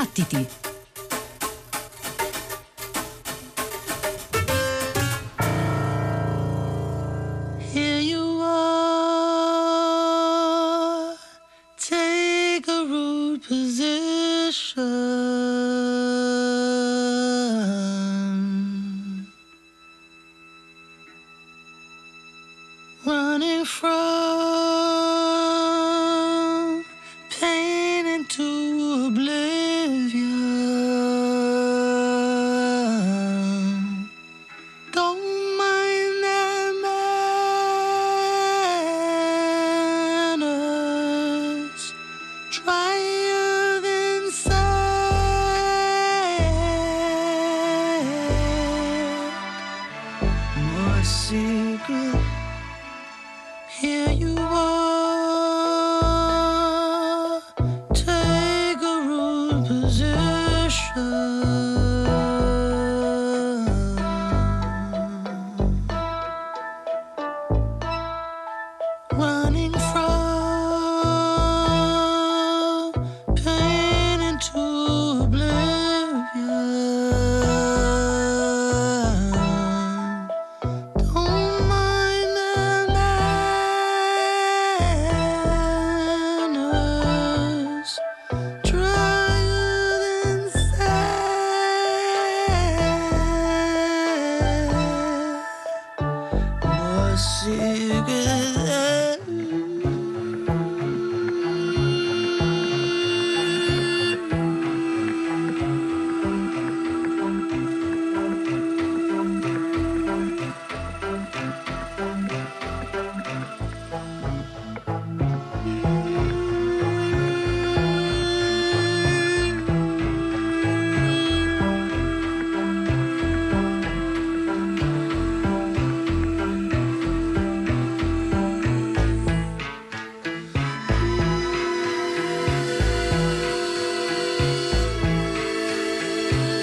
Battiti. Here you are, take a rude position, running from pain into oblivion. Don't mind their manners, triumph inside, more secret. Here you are, take a rude position, running from pain into oblivion. Don't mind the manners, triumph inside, more secret. Here you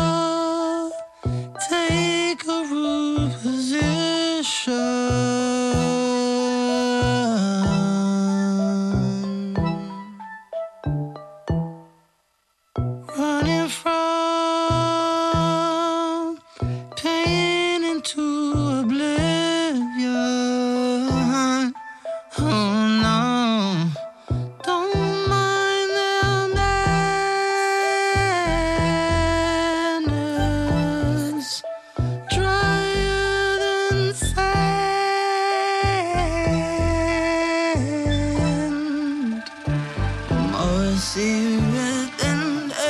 are, take a rude position, running from pain into oblivion. Oh no. Don't mind the manners, triumph inside, more serious than ever.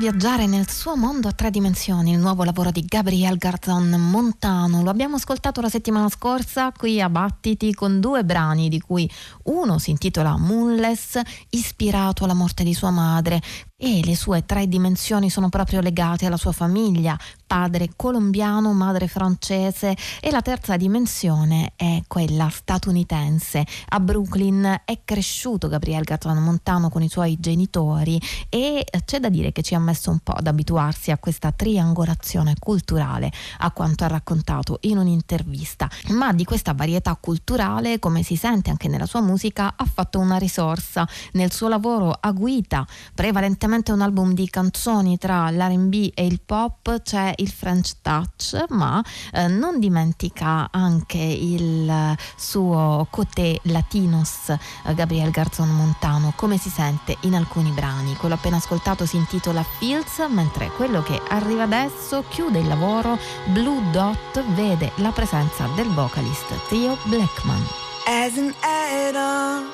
viaggiare nel suo mondo a tre dimensioni, il nuovo lavoro di Gabriel Garzón-Montaño. Lo abbiamo ascoltato la settimana scorsa qui a Battiti con due brani, di cui uno si intitola Moonless, ispirato alla morte di sua madre, e le sue tre dimensioni sono proprio legate alla sua famiglia, padre colombiano, madre francese, e la terza dimensione è quella statunitense. A Brooklyn è cresciuto Gabriel Garzón-Montaño con i suoi genitori e c'è da dire che ci ha messo un po' ad abituarsi a questa triangolazione culturale, a quanto ha raccontato in un'intervista, ma di questa varietà culturale, come si sente anche nella sua musica, ha fatto una risorsa nel suo lavoro a guida, prevalentemente un album di canzoni tra l'R&B e il pop. C'è il French touch, ma non dimentica anche il suo côté latinos Gabriel Garzón-Montaño, come si sente in alcuni brani. Quello appena ascoltato si intitola Fields, mentre quello che arriva adesso chiude il lavoro. Blue Dot vede la presenza del vocalista Theo Blackman. As an add-on,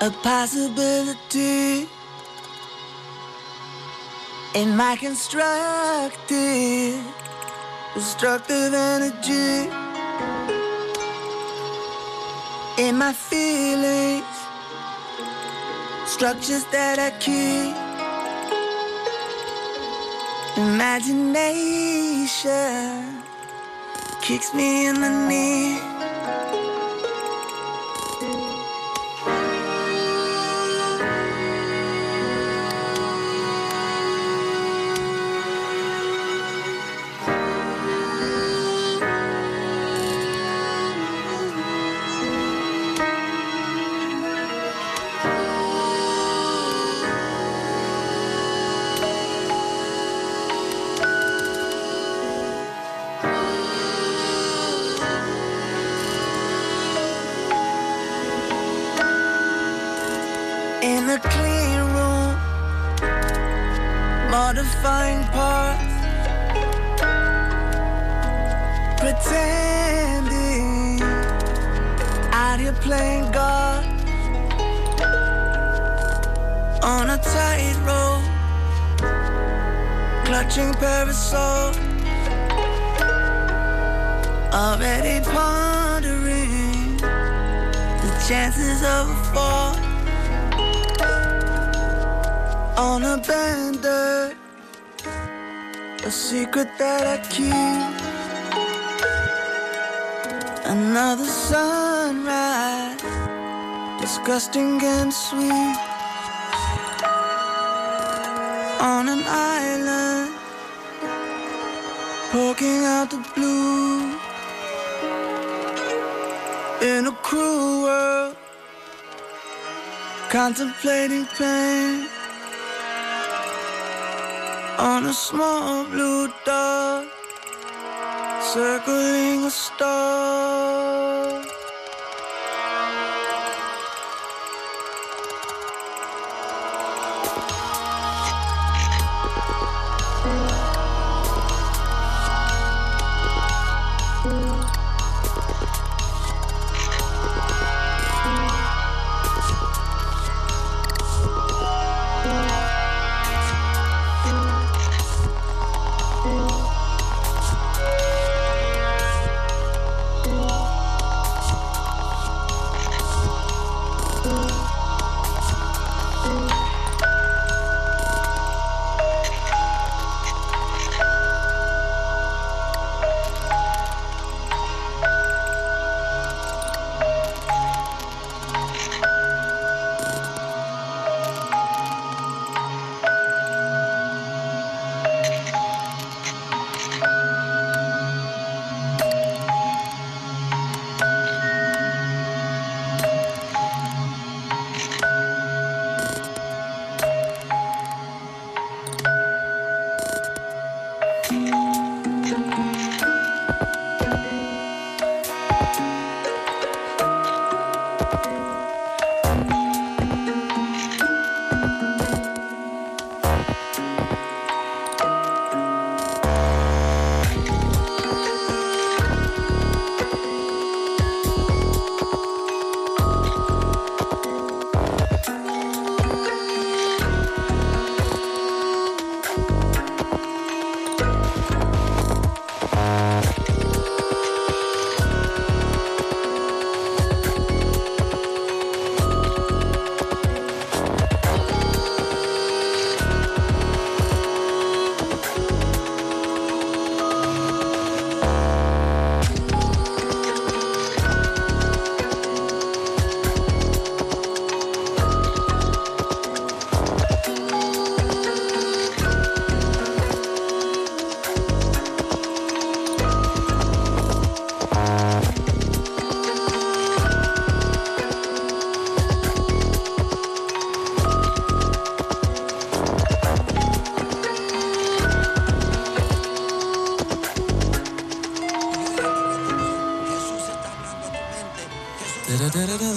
a possibility, in my constructive energy, in my feelings, structures that I keep, imagination kicks me in the knee. Modifying parts, pretending, out here playing God, on a tightrope, clutching parasol, already pondering the chances of a fall, on a bender, a secret that I keep, another sunrise, disgusting and sweet, on an island, poking out the blue, in a cruel world, contemplating pain, on a small blue dot, circling a star. Yeah.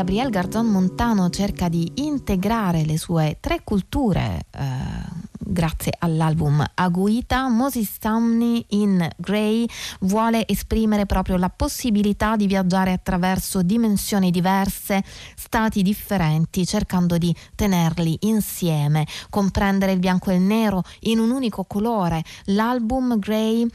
Gabriel Garzón-Montaño cerca di integrare le sue tre culture grazie all'album Aguita. Moses Sumney in Grey vuole esprimere proprio la possibilità di viaggiare attraverso dimensioni diverse, stati differenti, cercando di tenerli insieme, comprendere il bianco e il nero in un unico colore. L'album Grey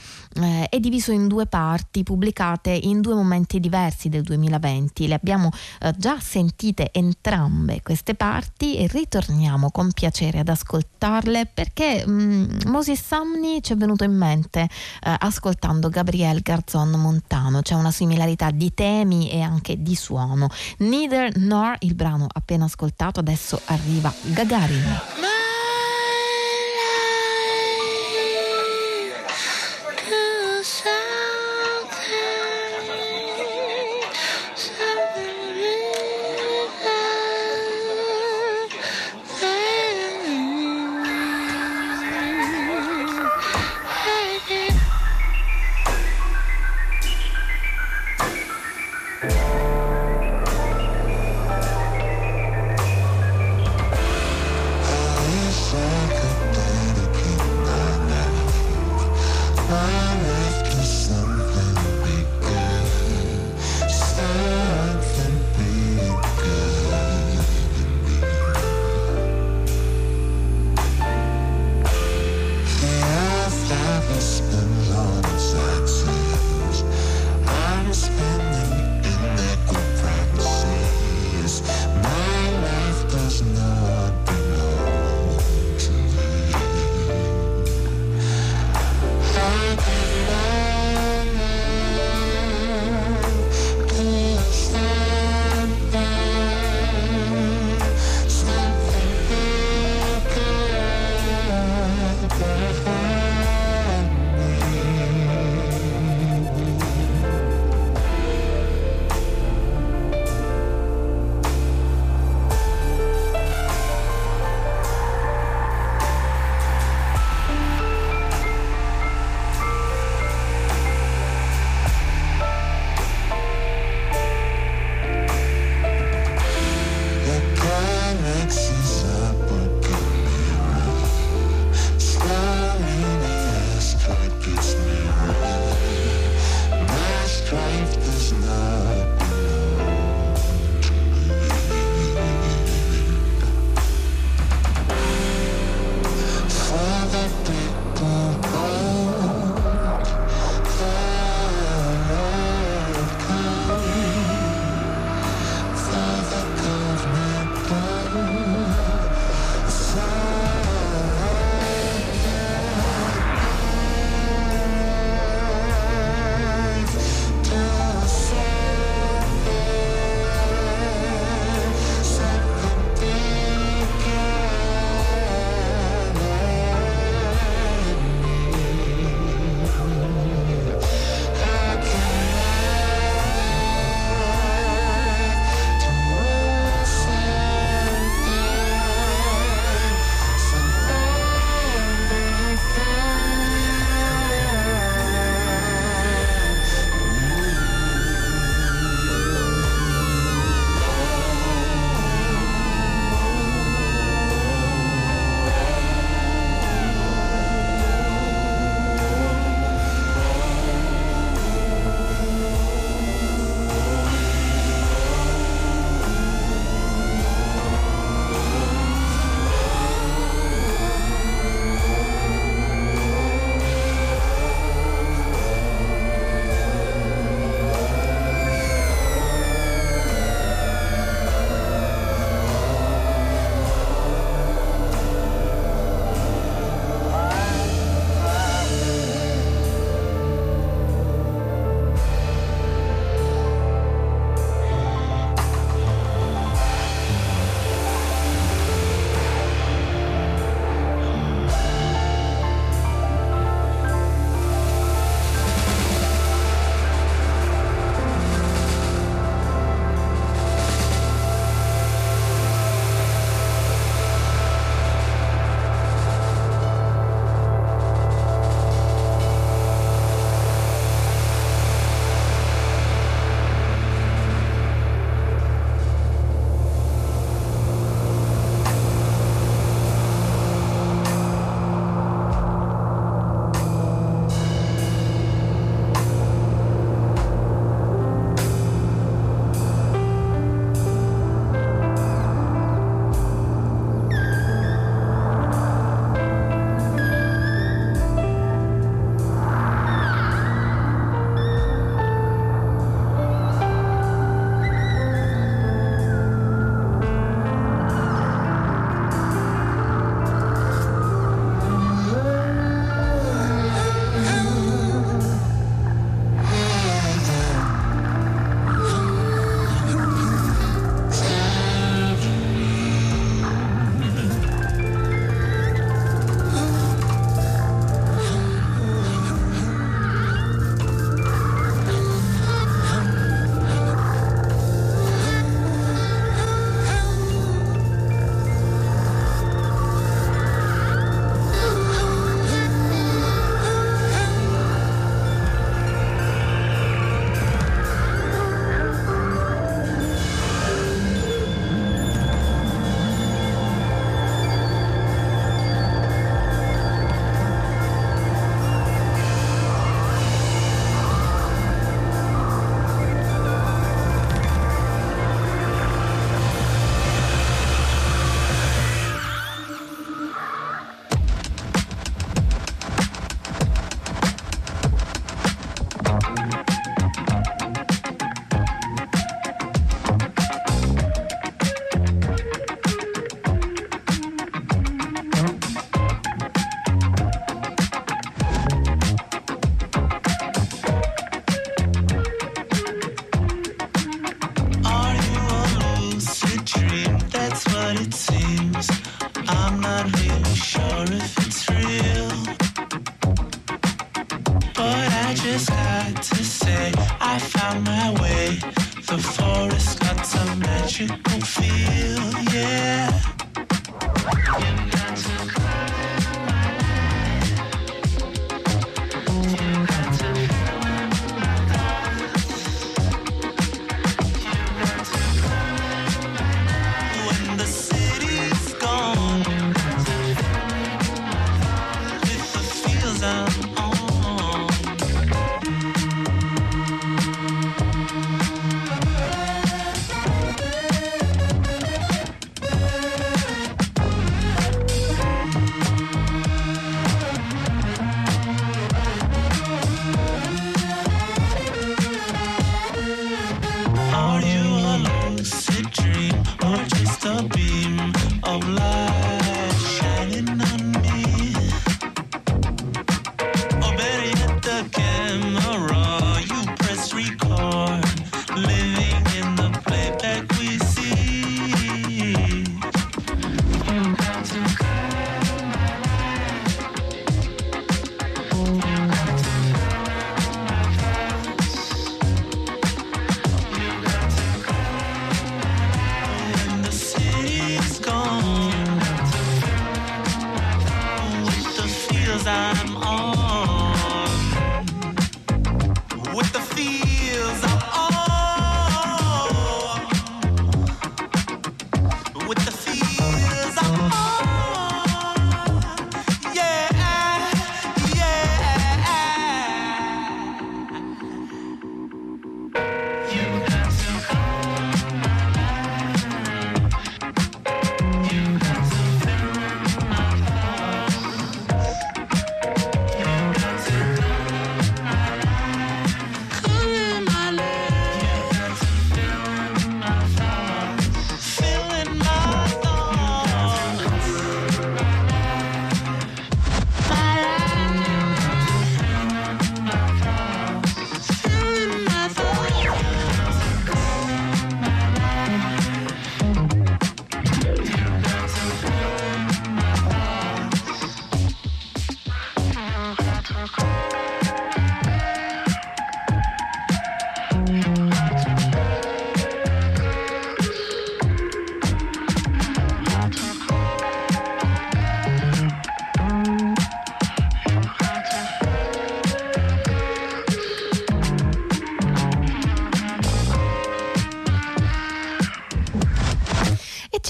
è diviso in due parti, pubblicate in due momenti diversi del 2020. Le abbiamo già sentite entrambe queste parti e ritorniamo con piacere ad ascoltarle, perché Moses Sumney ci è venuto in mente ascoltando Gabriel Garzón-Montaño. C'è una similarità di temi e anche di suono. Neither Nor, il brano appena ascoltato, adesso arriva Gagarin.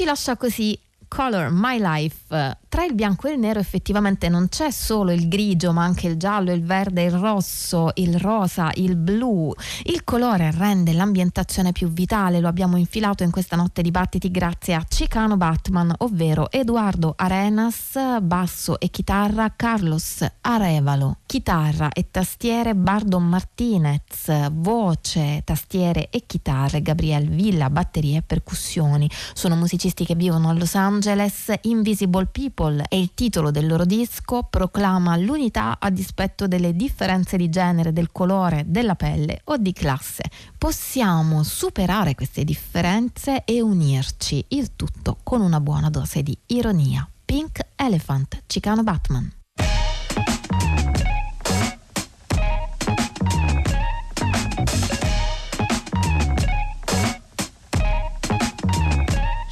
Lascia così Color My Life. Tra il bianco e il nero effettivamente non c'è solo il grigio, ma anche il giallo, il verde, il rosso, il rosa, il blu. Il colore rende l'ambientazione più vitale, lo abbiamo infilato in questa notte di Battiti grazie a Chicano Batman, ovvero Eduardo Arenas, basso e chitarra, Carlos Arevalo, chitarra e tastiere, Bardo Martinez, voce, tastiere e chitarre, Gabriel Villa, batterie e percussioni. Sono musicisti che vivono a Los Angeles. Invisible People e il titolo del loro disco proclama l'unità a dispetto delle differenze di genere, del colore, della pelle o di classe. Possiamo superare queste differenze e unirci, il tutto con una buona dose di ironia. Pink Elephant, Chicano Batman.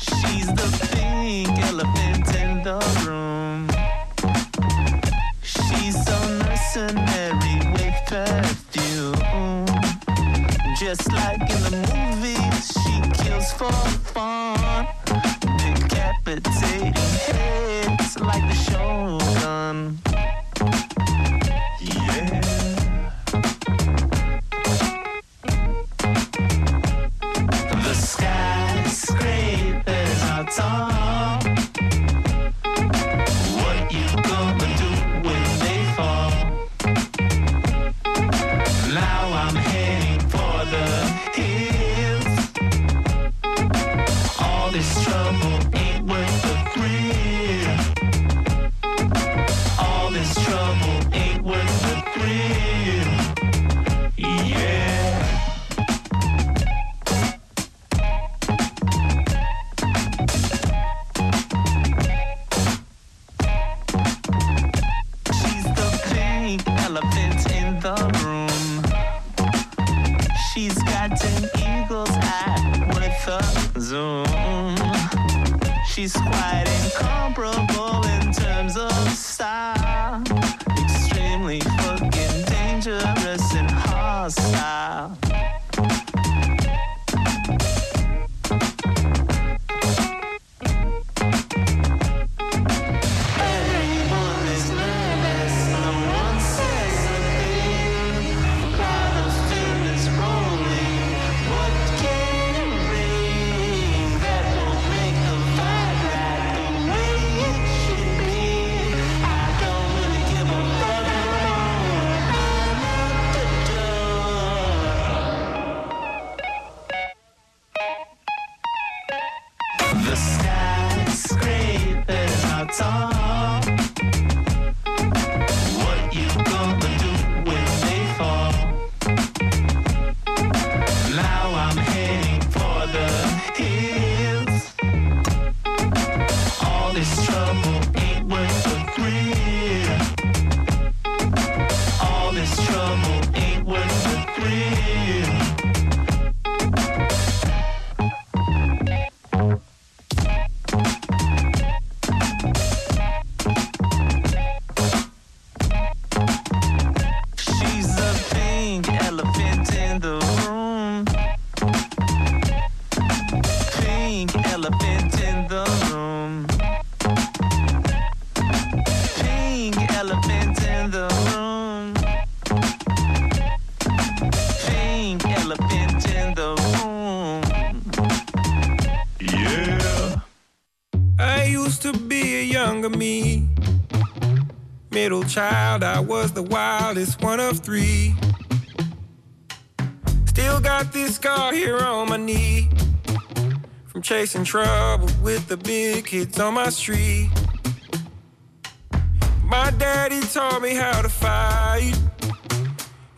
She's the pink elephant in the room. She's so mercenary with perfume. Just like in the movies, she kills for fun, decapitating heads like the Shogun. Yeah. The skyscrapers are tall. What you gonna do when they fall? Now I'm heading for the hills. All this trouble ain't worth the thrill. All this trouble ain't worth the thrill. Yeah. Elephant in the room. She's got an eagle's eye with a zoom. She's quite incomparable in terms of style, extremely fucking dangerous and hostile. Child, I was the wildest one of three. Still got this scar here on my knee from chasing trouble with the big kids on my street. My daddy taught me how to fight.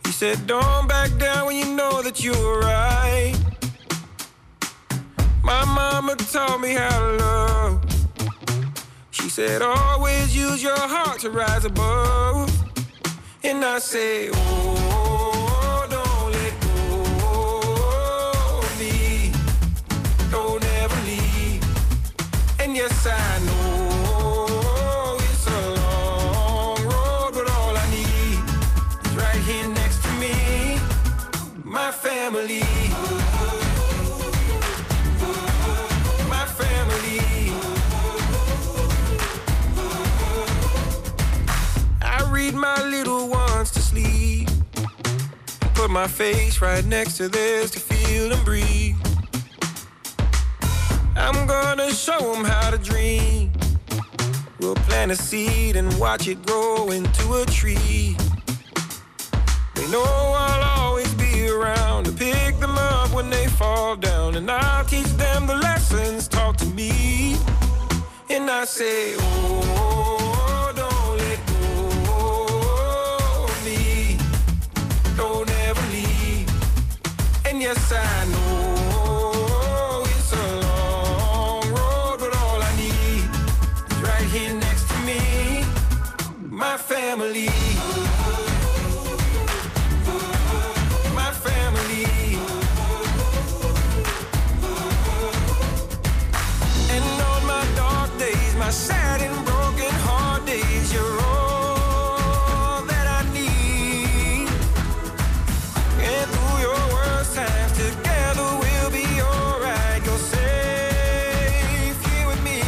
He said, don't back down when you know that you're right. My mama taught me how to love. She said, always use your heart to rise above. And I say, oh, don't let go of me. Don't ever leave. And yes, I know it's a long road, but all I need is right here next to me, my family. My little ones to sleep. Put my face right next to theirs to feel and breathe. I'm gonna show them how to dream. We'll plant a seed and watch it grow into a tree. They know I'll always be around to pick them up when they fall down. And I'll teach them the lessons taught to me. And I say, oh, yes, I know it's a long road, but all I need is right here next to me, my family. My family. And on my dark days, my sad and broken heart days, you're all that I need. And through your times together we'll be alright. You're safe here with me.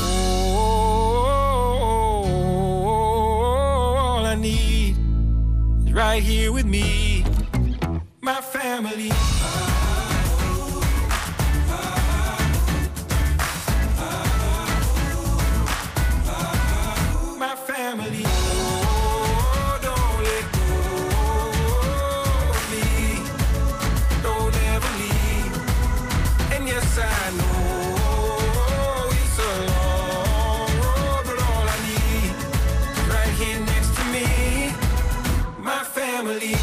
Oh, all I need is right here with me, my family. Family.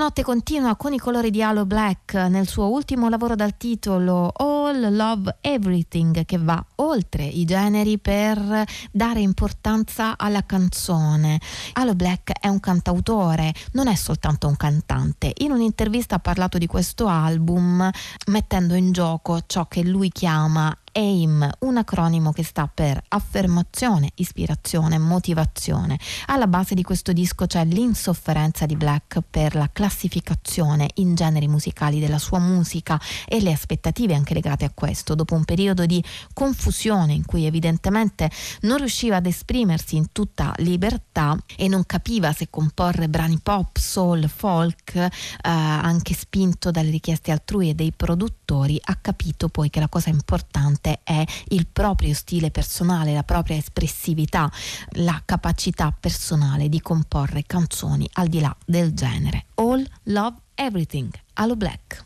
notte continua con i colori di Halo Black nel suo ultimo lavoro dal titolo All Love Everything, che va oltre i generi per dare importanza alla canzone. Halo Black è un cantautore, non è soltanto un cantante. In un'intervista ha parlato di questo album mettendo in gioco ciò che lui chiama AIM, un acronimo che sta per affermazione, ispirazione, motivazione. Alla base di questo disco c'è l'insofferenza di Black per la classificazione in generi musicali della sua musica e le aspettative anche legate a questo, dopo un periodo di confusione in cui evidentemente non riusciva ad esprimersi in tutta libertà e non capiva se comporre brani pop, soul, folk, anche spinto dalle richieste altrui e dei produttori. Ha capito poi che la cosa importante è il proprio stile personale, la propria espressività, la capacità personale di comporre canzoni al di là del genere. All Love Everything, Halo Black.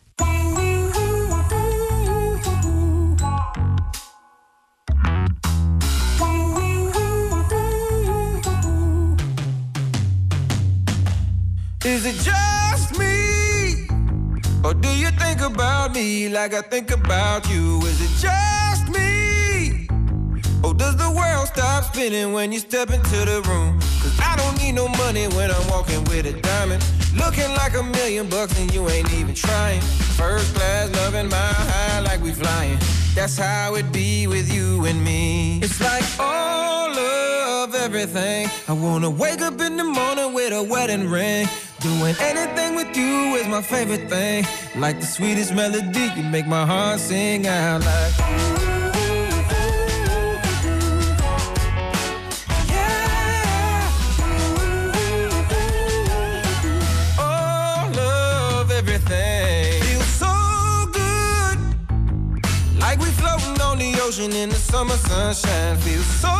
Is it just me? Or do you think about me like I think about you? Is it just me? Or does the world stop spinning when you step into the room? Cause I don't need no money when I'm walking with a diamond, looking like $1 million and you ain't even trying. First class, loving mile high like we flying. That's how it be with you and me. It's like all of everything. I wanna wake up in the morning with a wedding ring. Doing anything with you is my favorite thing. Like the sweetest melody, you make my heart sing out like yeah. Oh, love everything. Feels so good, like we floating on the ocean in the summer sunshine. Feels so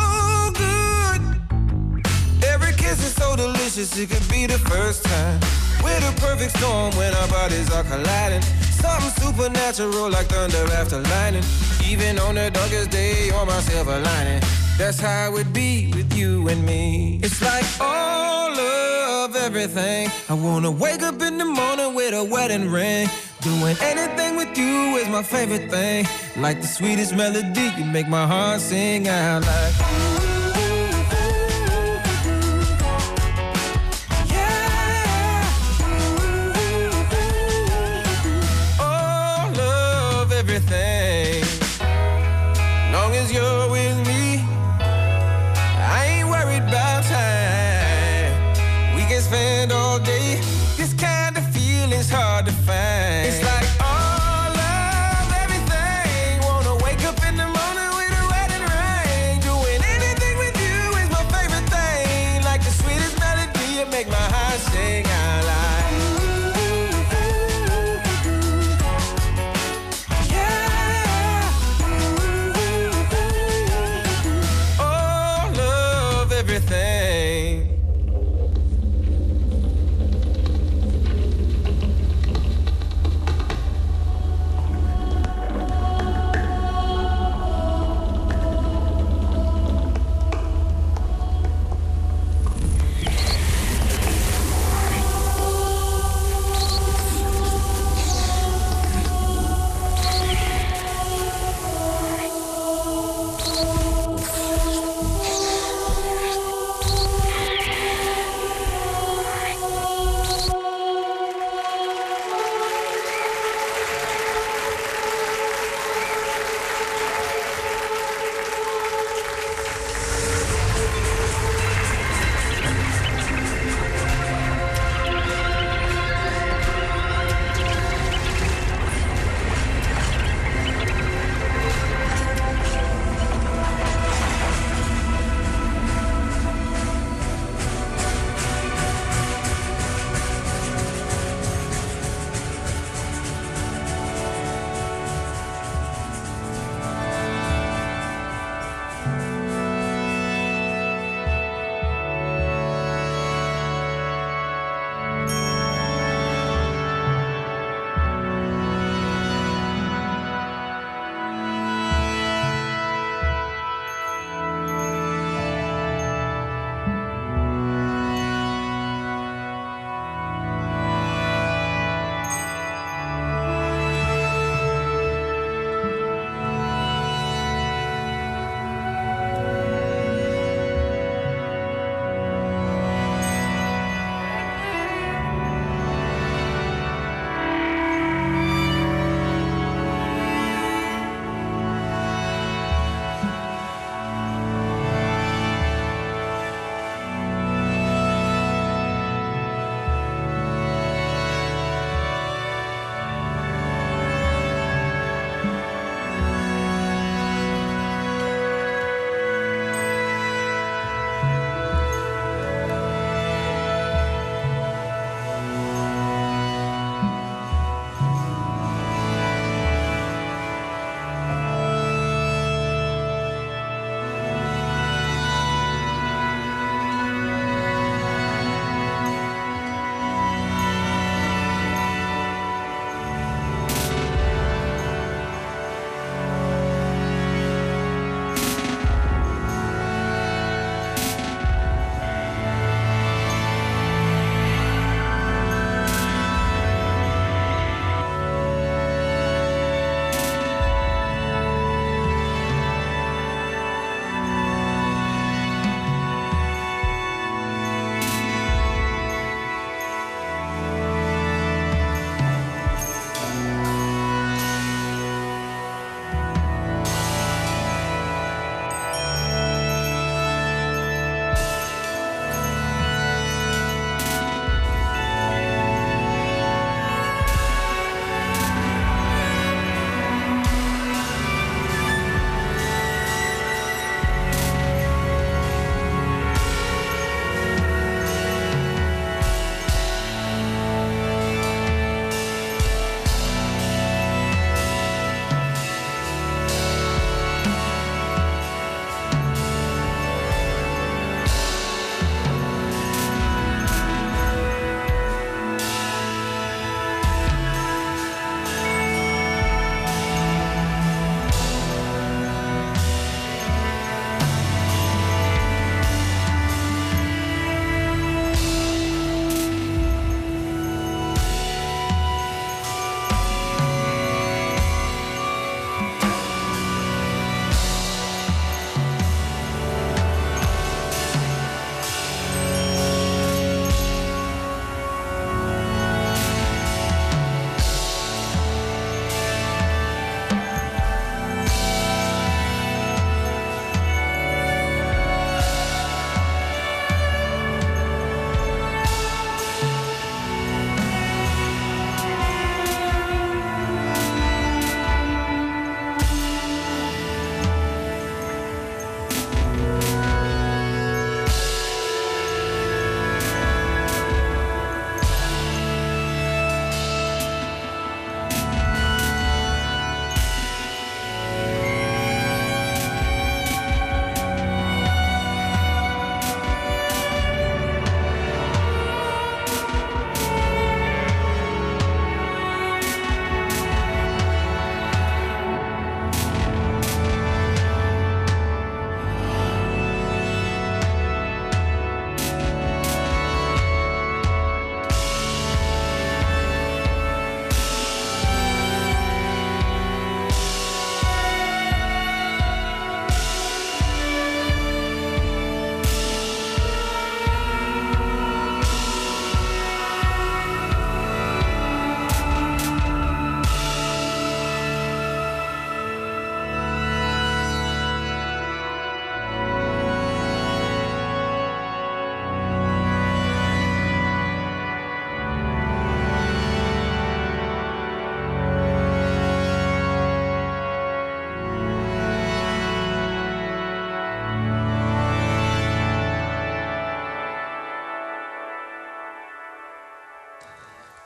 good, every kiss is so delicious, it could be the first time. We're the perfect storm when our bodies are colliding. Something supernatural like thunder after lightning. Even on the darkest day, on my silver lining. That's how it be with you and me. It's like all of everything. I wanna wake up in the morning with a wedding ring. Doing anything with you is my favorite thing. Like the sweetest melody, you make my heart sing out like everything. Long as you're with me, I ain't worried about time. We can spend all day. This kind of feeling's hard to find. It's like all of everything. Wanna wake up in the morning with a wedding ring. Doing anything with you is my favorite thing. Like the sweetest melody, you make my heart sing. I like.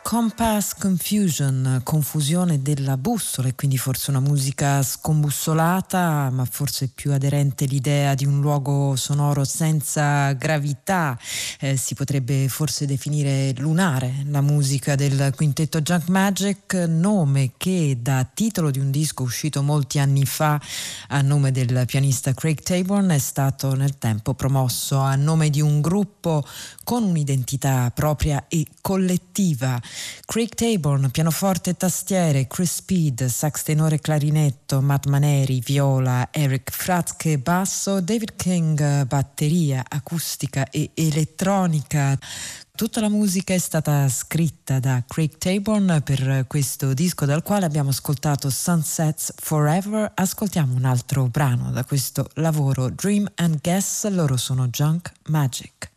Compass Confusion, confusione della bussola, e quindi forse una musica scombussolata, ma forse più aderente l'idea di un luogo sonoro senza gravità. Si potrebbe forse definire lunare la musica del quintetto Junk Magic, nome che dà titolo di un disco uscito molti anni fa a nome del pianista Craig Taborn è stato nel tempo promosso a nome di un gruppo con un'identità propria e collettiva. Craig Taborn, pianoforte e tastiere, Chris Speed, sax tenore clarinetto, Matt Maneri, viola, Eric Fratzke, basso, David King, batteria, acustica e elettronica. Tutta la musica è stata scritta da Craig Taborn per questo disco, dal quale abbiamo ascoltato Sunsets Forever. Ascoltiamo un altro brano da questo lavoro, Dream and Guess, loro sono Junk Magic.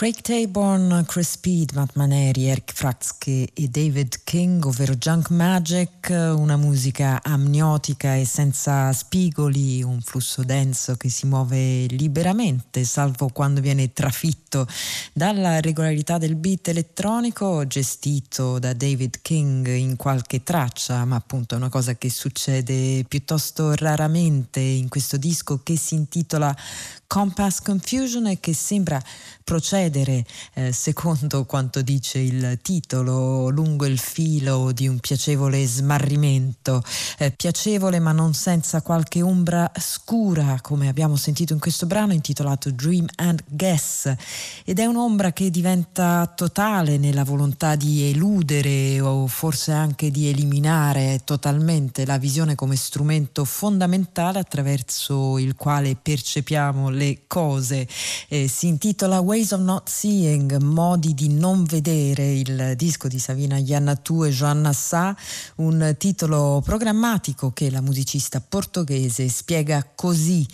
Craig Taborn, Chris Speed, Matt Maneri, Eric Fratzke e David King, ovvero Junk Magic, una musica amniotica e senza spigoli, un flusso denso che si muove liberamente, salvo quando viene trafitto dalla regolarità del beat elettronico gestito da David King in qualche traccia, ma appunto è una cosa che succede piuttosto raramente in questo disco che si intitola Compass Confusion e che sembra procedere, secondo quanto dice il titolo, lungo il filo di un piacevole smarrimento, piacevole ma non senza qualche ombra scura, come abbiamo sentito in questo brano intitolato Dream and Guess, ed è un'ombra che diventa totale nella volontà di eludere o forse anche di eliminare totalmente la visione come strumento fondamentale attraverso il quale percepiamo le cose. Si intitola Ways of Not Seeing, modi di non vedere, il disco di Savina Yannatou e Joana Sá, un titolo programmatico che la musicista portoghese spiega così: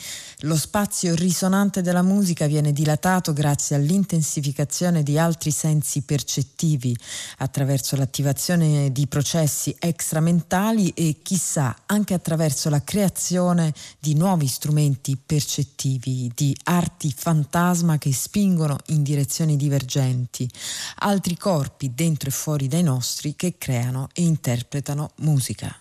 lo spazio risonante della musica viene dilatato grazie all'intensificazione di altri sensi percettivi attraverso l'attivazione di processi extramentali e chissà anche attraverso la creazione di nuovi strumenti percettivi, di arti fantasma che spingono in direzioni divergenti, altri corpi dentro e fuori dai nostri che creano e interpretano musica.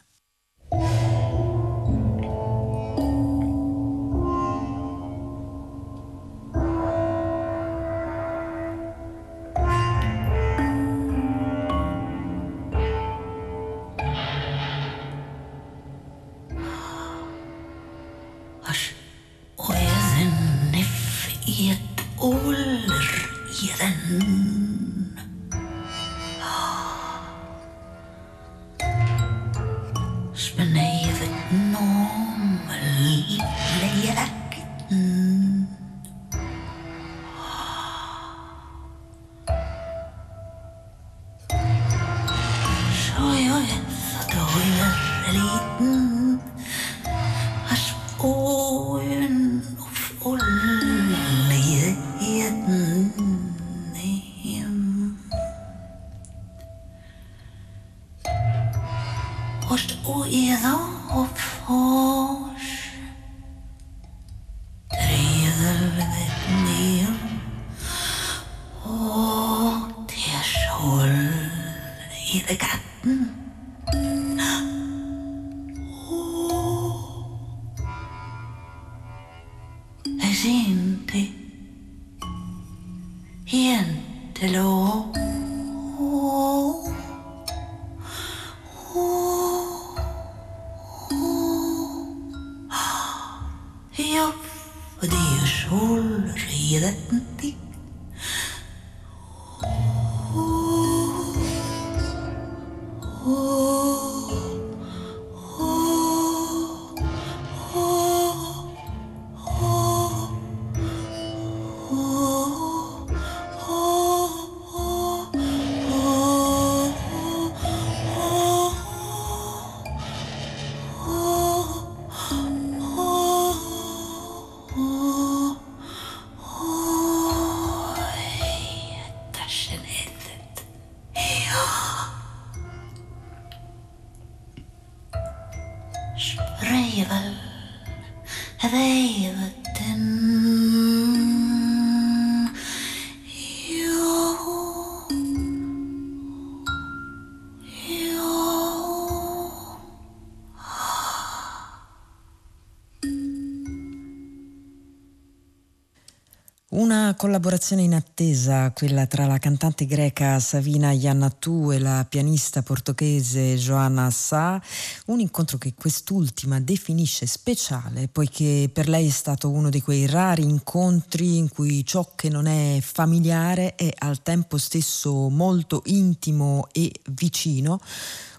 Una collaborazione in attesa, quella tra la cantante greca Savina Yannatou e la pianista portoghese Joana Sá, un incontro che quest'ultima definisce speciale poiché per lei è stato uno di quei rari incontri in cui ciò che non è familiare è al tempo stesso molto intimo e vicino,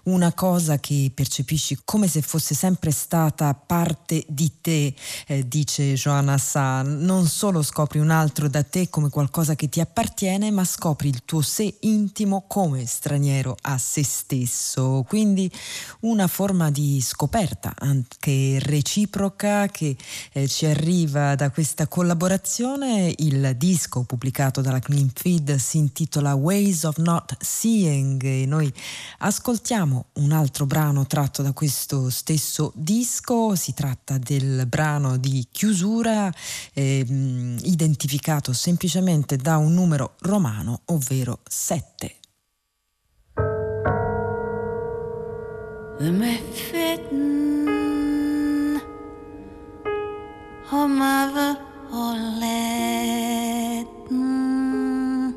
una cosa che percepisci come se fosse sempre stata parte di te, dice Joana Sá. Non solo scopri un altro da te come qualcosa che ti appartiene, ma scopri il tuo sé intimo come straniero a se stesso. Quindi una forma di scoperta anche reciproca che ci arriva da questa collaborazione. Il disco pubblicato dalla Clean Feed si intitola Ways of Not Seeing e noi ascoltiamo un altro brano tratto da questo stesso disco. Si tratta del brano di chiusura, identificato semplicemente da un numero romano, ovvero 7. Am I fitting, oh mother, oh letting,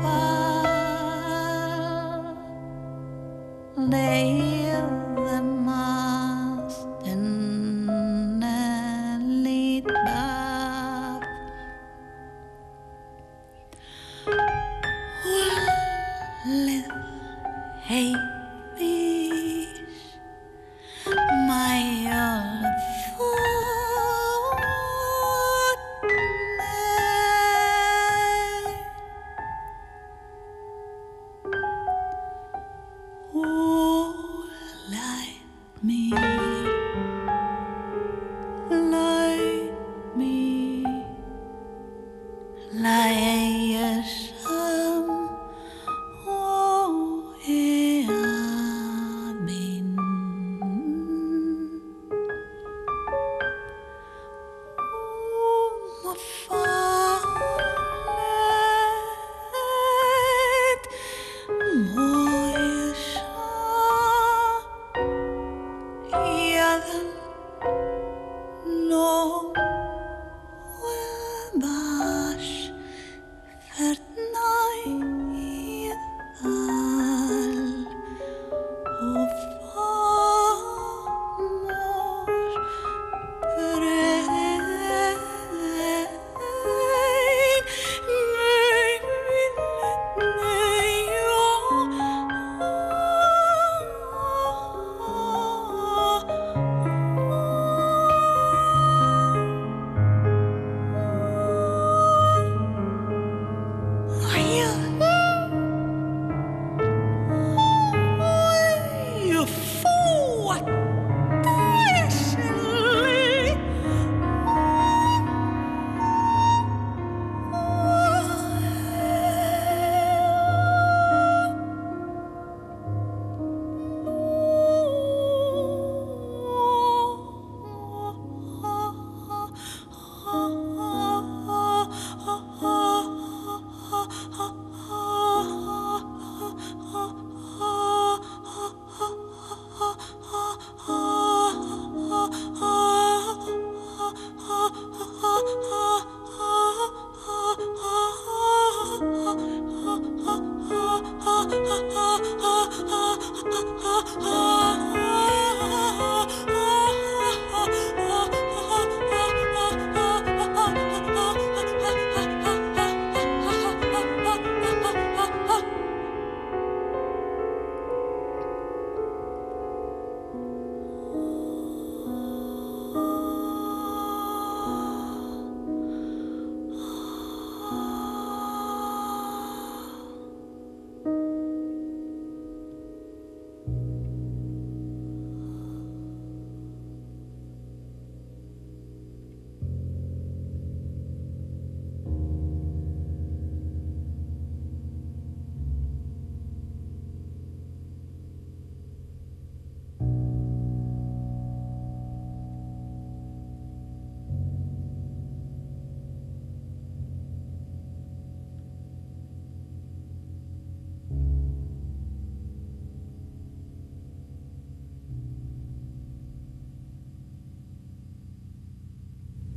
far lay the mast in a lead bath live hey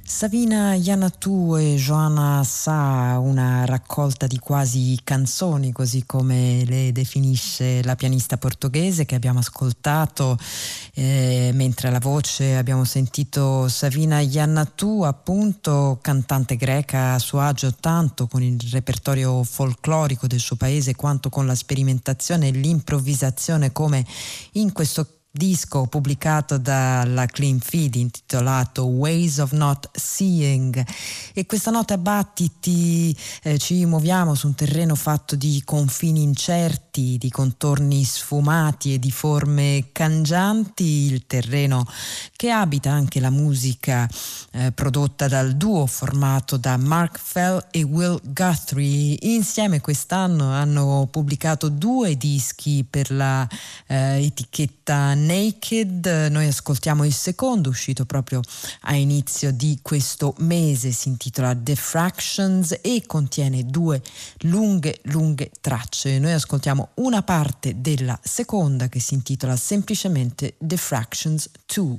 Savina Yannatou e Joana Sá, una raccolta di quasi canzoni, così come le definisce la pianista portoghese che abbiamo ascoltato, mentre alla voce abbiamo sentito Savina Yannatou, appunto cantante greca a suo agio tanto con il repertorio folclorico del suo paese quanto con la sperimentazione e l'improvvisazione, come in questo disco pubblicato dalla Clean Feed intitolato Ways of Not Seeing. E questa nota Battiti, ci muoviamo su un terreno fatto di confini incerti, di contorni sfumati e di forme cangianti, il terreno che abita anche la musica prodotta dal duo formato da Mark Fell e Will Guthrie. Insieme quest'anno hanno pubblicato 2 dischi per la etichetta Naked. Noi ascoltiamo il secondo, uscito proprio a inizio di questo mese, si intitola Diffractions e contiene 2 lunghe tracce. Noi ascoltiamo una parte della seconda che si intitola semplicemente Diffractions 2.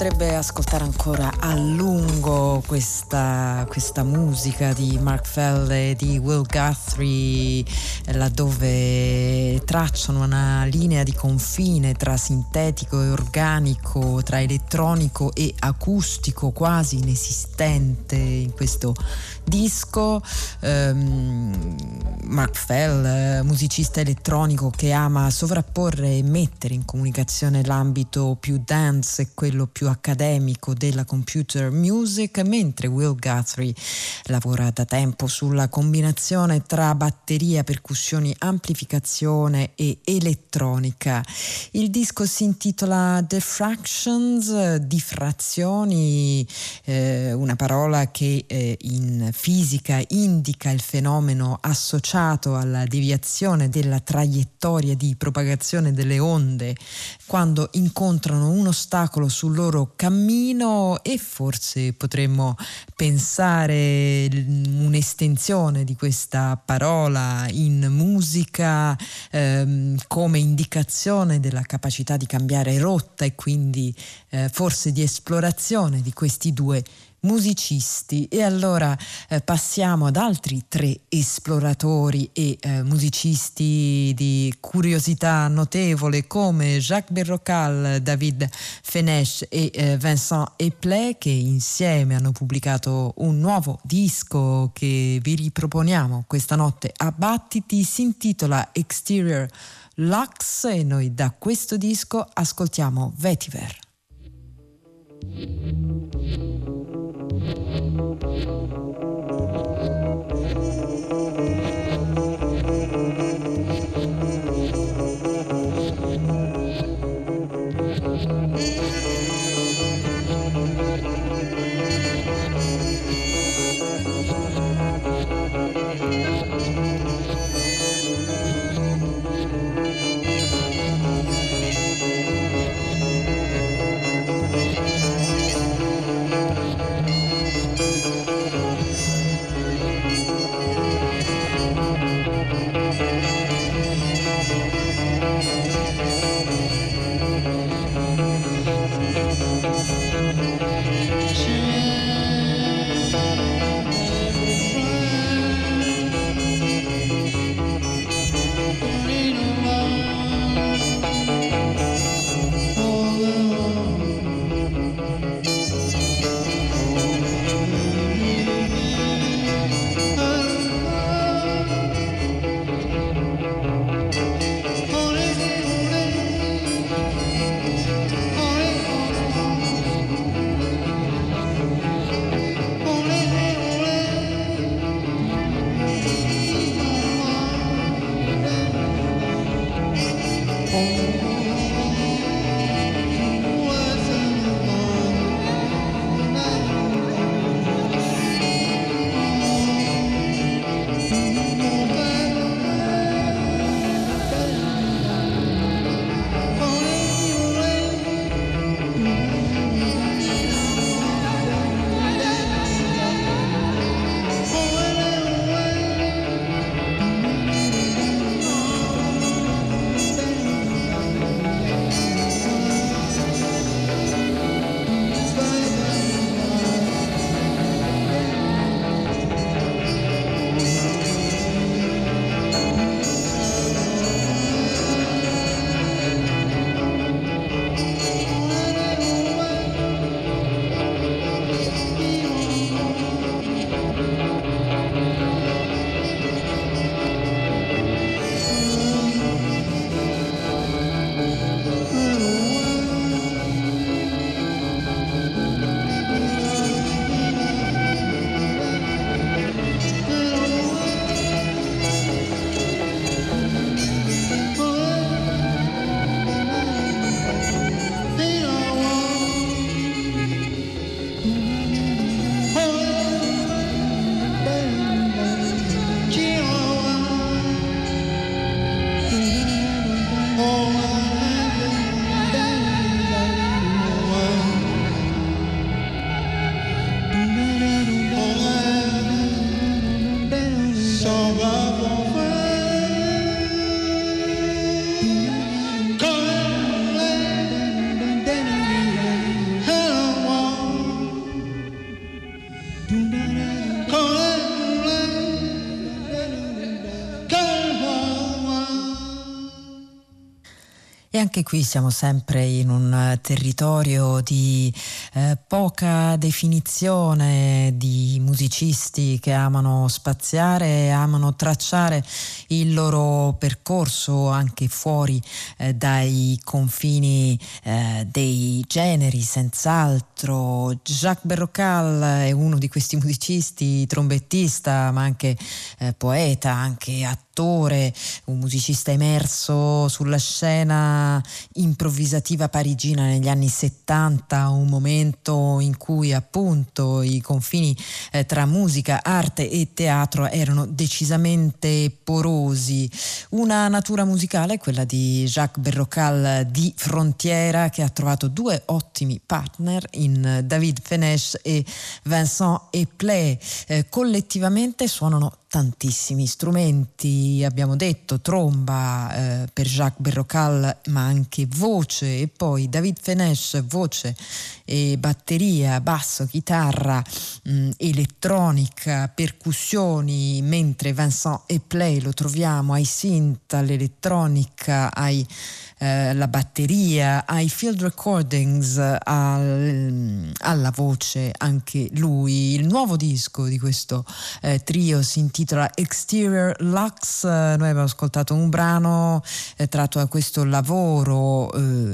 potrebbe ascoltare ancora a lungo questa musica di Mark Fell e di Will Guthrie, laddove tracciano una linea di confine tra sintetico e organico, tra elettronico e acustico, quasi inesistente in questo disco. Mark Fell, musicista elettronico che ama sovrapporre e mettere in comunicazione l'ambito più dance e quello più accademico della computer music, mentre Will Guthrie lavora da tempo sulla combinazione tra batteria, percussioni, amplificazione e elettronica. Il disco si intitola Diffractions, diffrazioni, una parola che in fisica indica il fenomeno associato alla deviazione della traiettoria di propagazione delle onde quando incontrano un ostacolo sul loro cammino, e forse potremmo pensare un'estensione di questa parola in musica come indicazione della capacità di cambiare rotta e quindi forse di esplorazione di questi due musicisti. E allora passiamo ad altri tre esploratori e musicisti di curiosità notevole come Jacques Berrocal, David Fenech e Vincent Epplé, che insieme hanno pubblicato un nuovo disco che vi riproponiamo questa notte a Battiti. Si intitola Exterior Lux e noi da questo disco ascoltiamo Vetiver. anche qui siamo sempre in un territorio di poca definizione, di musicisti che amano spaziare, amano tracciare il loro percorso anche fuori dai confini dei generi, senz'altro. Jacques Berrocal è uno di questi musicisti, trombettista ma anche poeta, anche attore, un musicista emerso sulla scena improvvisativa parigina negli anni 70, un momento in cui appunto i confini tra musica, arte e teatro erano decisamente porosi. Una natura musicale, quella di Jacques Berrocal, di frontiera, che ha trovato due ottimi partner in David Fenech e Vincent Epplé. Collettivamente suonano tantissimi strumenti, abbiamo detto tromba per Jacques Berrocal, ma anche voce, e poi David Fenech voce e batteria, basso, chitarra, elettronica, percussioni, mentre Vincent Epplé lo troviamo ai synth, all'elettronica, alla batteria, ai field recordings, alla voce anche lui. Il nuovo disco di questo trio si intitola Exterior Lux. Noi abbiamo ascoltato un brano tratto da questo lavoro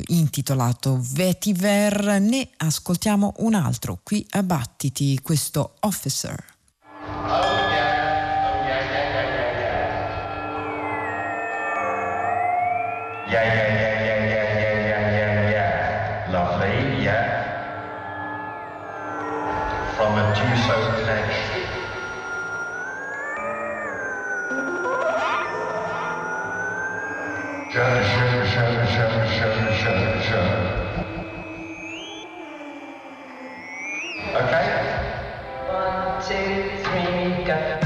intitolato Vetiver, ne ascoltiamo un altro qui a Battiti, questo Officer. Lovely, from a Tuso connection. Okay? 1, 2, 3, go.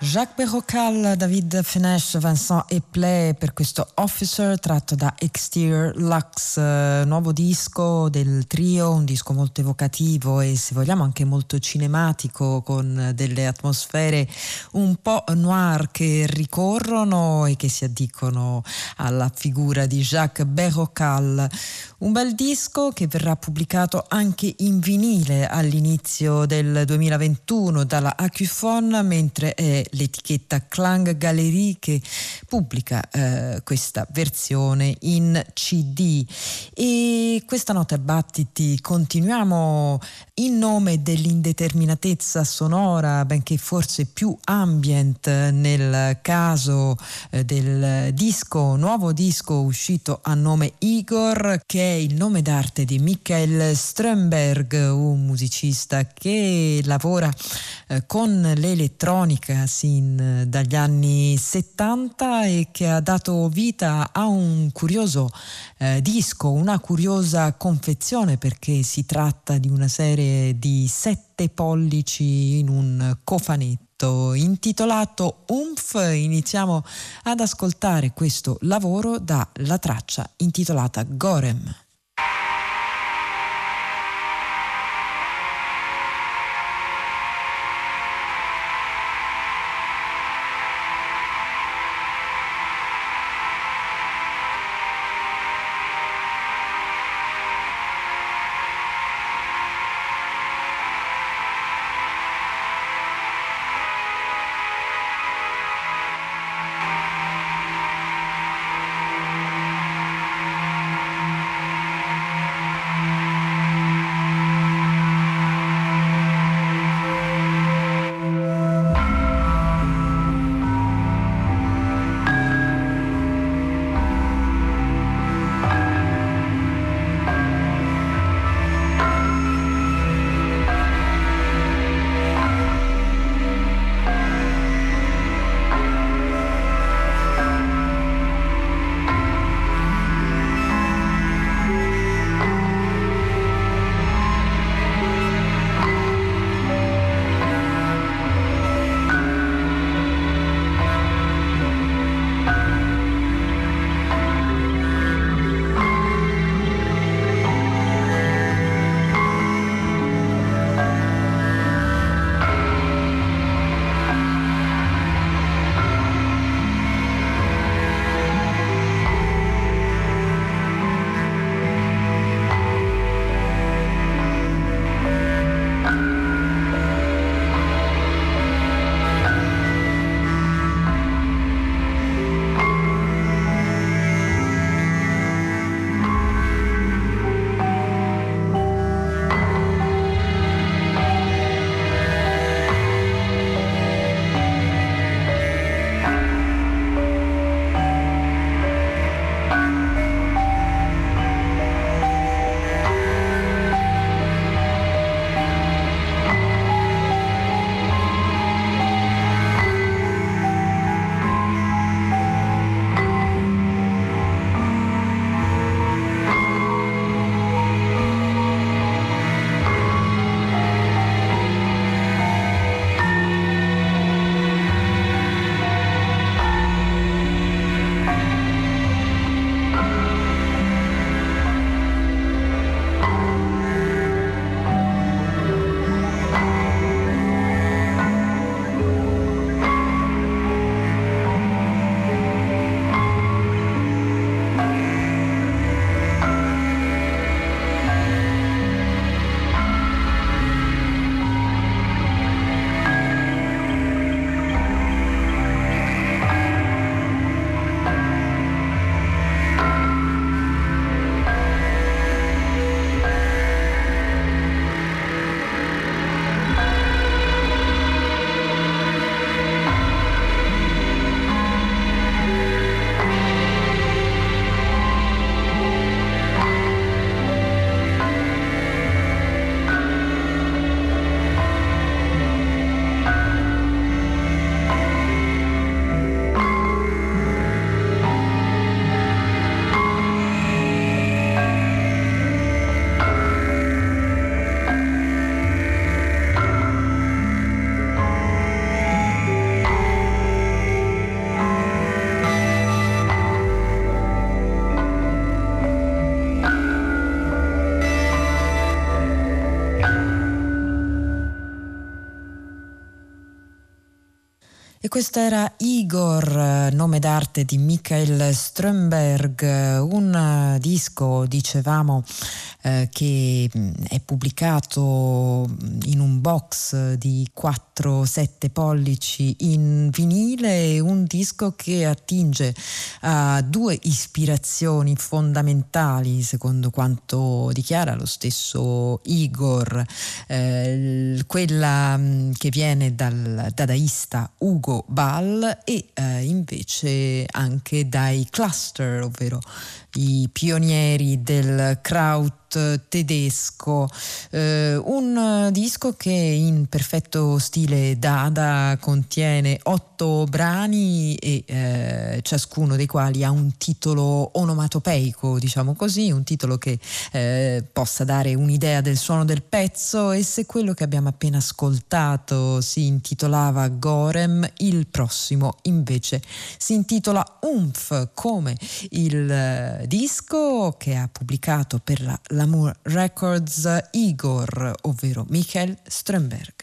Jacques Berrocal, David Fenech, Vincent Epplé per questo Officer tratto da Exterior Lux, nuovo disco del trio, un disco molto evocativo e se vogliamo anche molto cinematico, con delle atmosfere un po' noir che ricorrono e che si addicono alla figura di Jacques Berrocal. Un bel disco che verrà pubblicato anche in vinile all'inizio del 2021 dalla Acufon, mentre è l'etichetta Clang Gallery che pubblica questa versione in CD. E questa notte a Battiti continuiamo in nome dell'indeterminatezza sonora, benché forse più ambient nel caso del disco, nuovo disco uscito a nome Igor, che è il nome d'arte di Michael Stromberg, un musicista che lavora con l'elettronica sin dagli anni 70 e che ha dato vita a un curioso disco, una curiosa confezione, perché si tratta di una serie di 7 pollici in un cofanetto intitolato Umf. Iniziamo ad ascoltare questo lavoro dalla traccia intitolata Gorem. E questo era Igor, nome d'arte di Michael Stromberg, un disco, dicevamo, che è pubblicato in un box di 4-7 pollici in vinile, un disco che attinge a due ispirazioni fondamentali, secondo quanto dichiara lo stesso Igor, quella che viene dal dadaista Hugo Ball e invece anche dai Cluster, ovvero i pionieri del kraut tedesco, un disco che in perfetto stile dada contiene 8 brani e ciascuno dei quali ha un titolo onomatopeico, diciamo così, un titolo che possa dare un'idea del suono del pezzo. E se quello che abbiamo appena ascoltato si intitolava Gorem, il prossimo invece si intitola Umf, come il disco che ha pubblicato per la Lamour Records Igor, ovvero Michael Stromberg.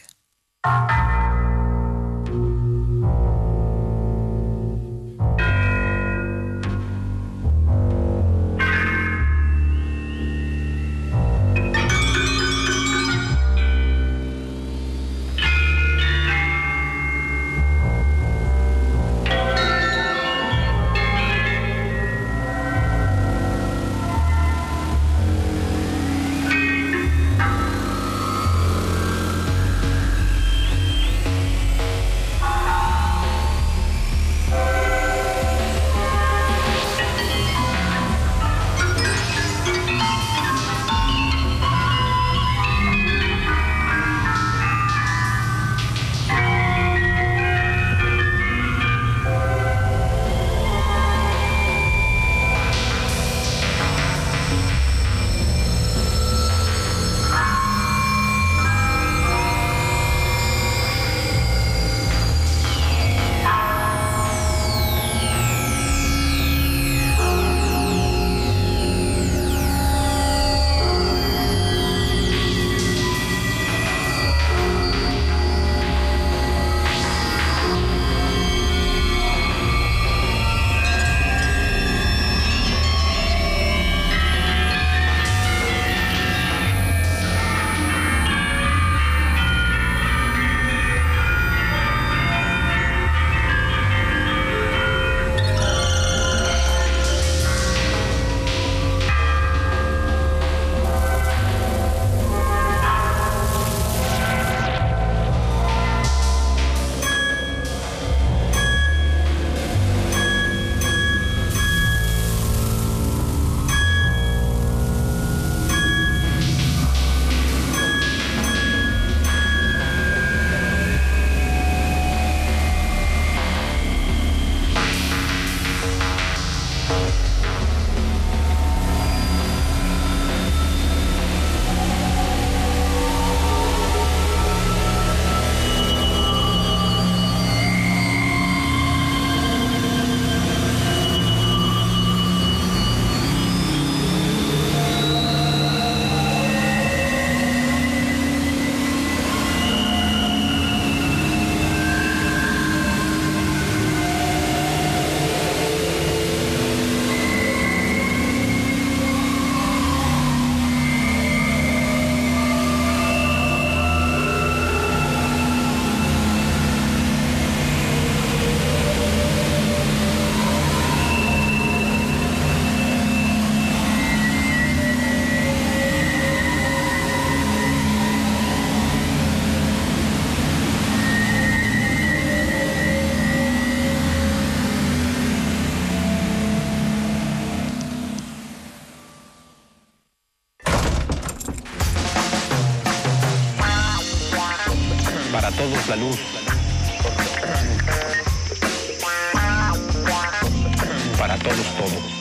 La luz. Para todos, todo.